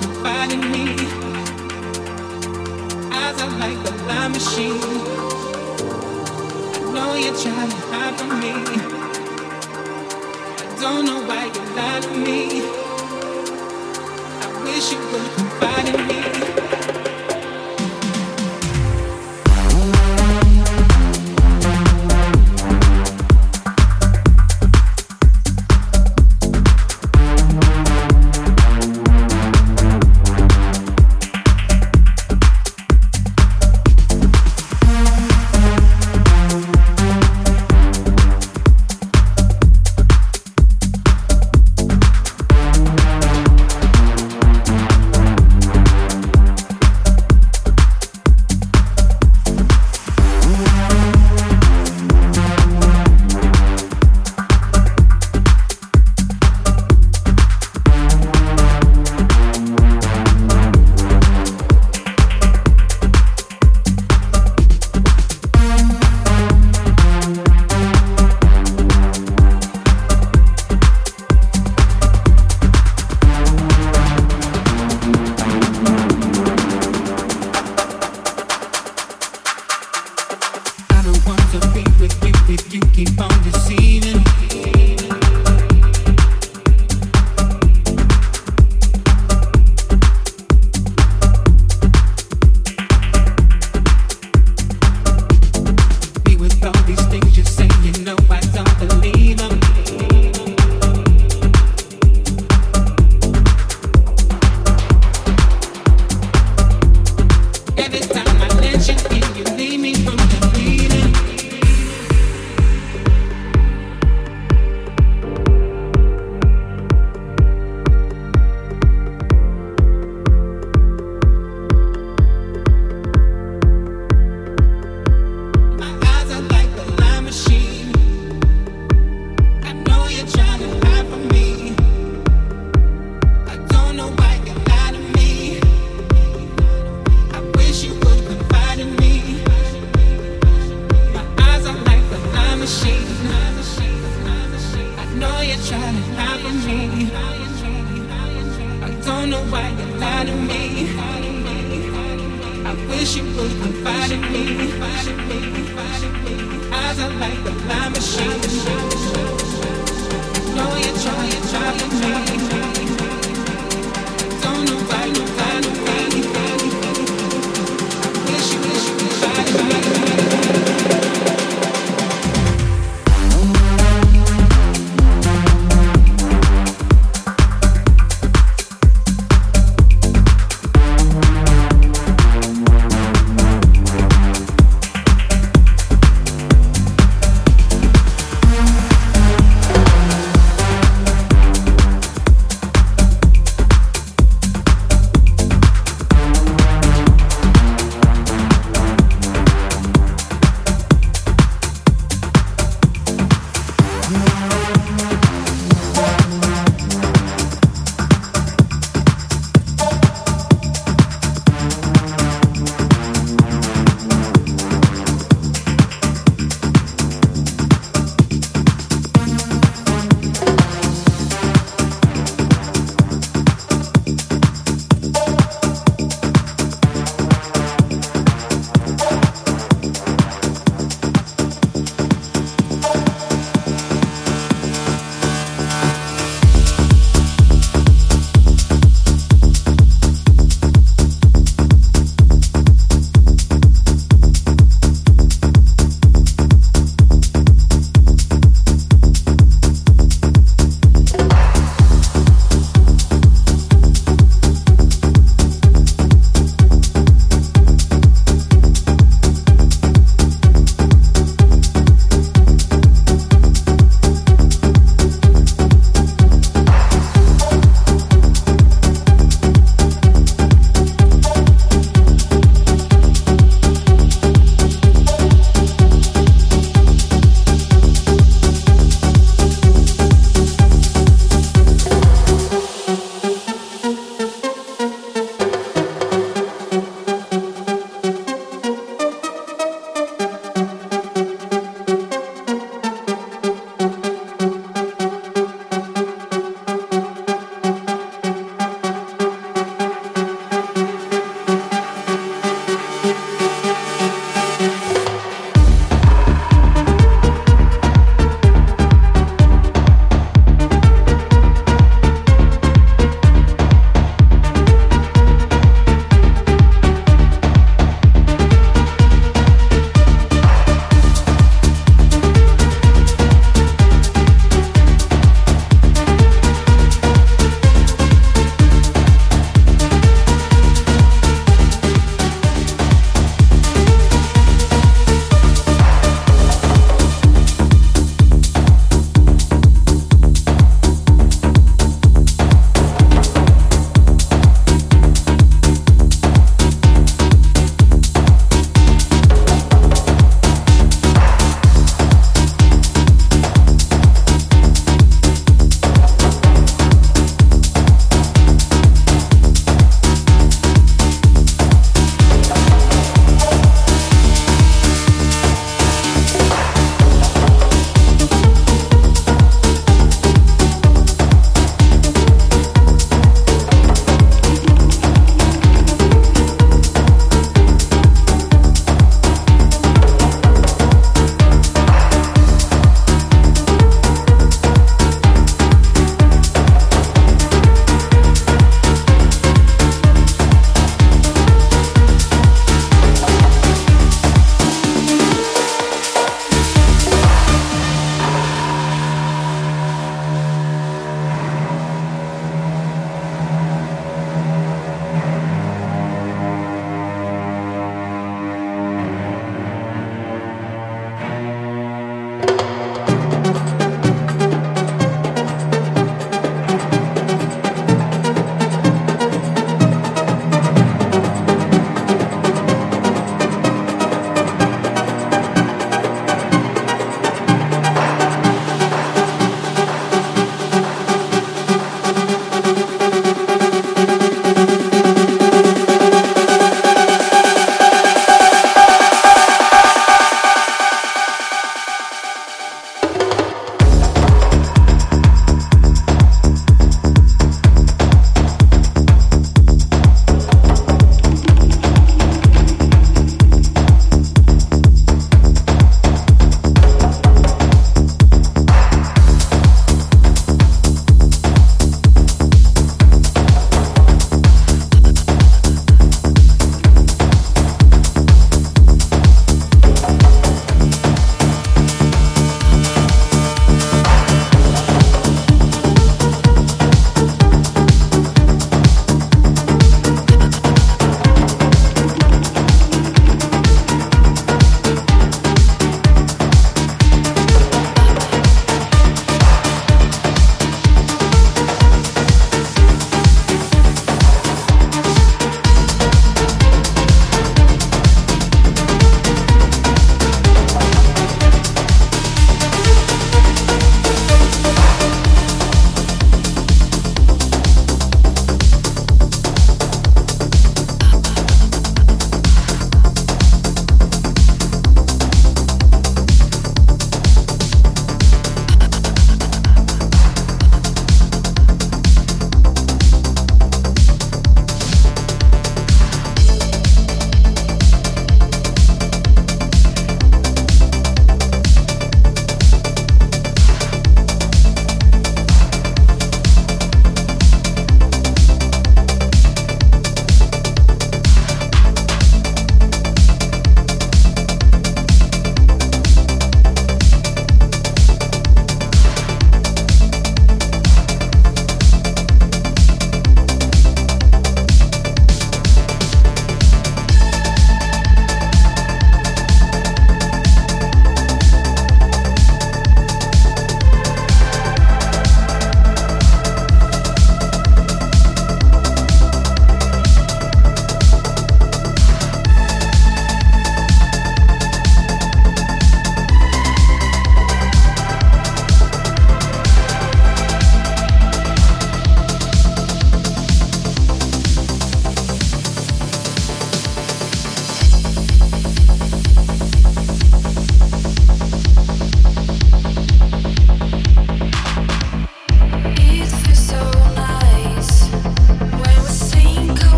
confide in me. Eyes are like a blind machine. I know you're trying to hide from me. I don't know why you lied to me. I wish you would confide in me.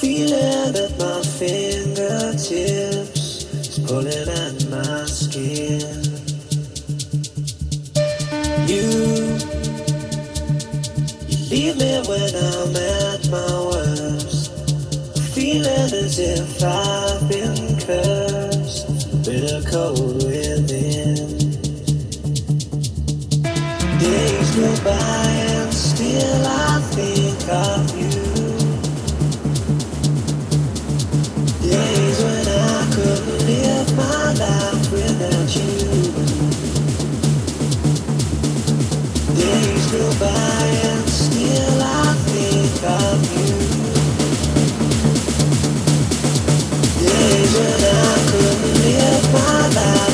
feeling that my fingertips is pulling at my skin. You leave me when I'm at my worst. I'm feeling as if I've been cursed, bitter cold within. Days go by and still I think of you. Days when I couldn't live my life without you. Days go by and still I think of you. Days when I couldn't live my life.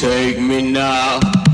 Take me now.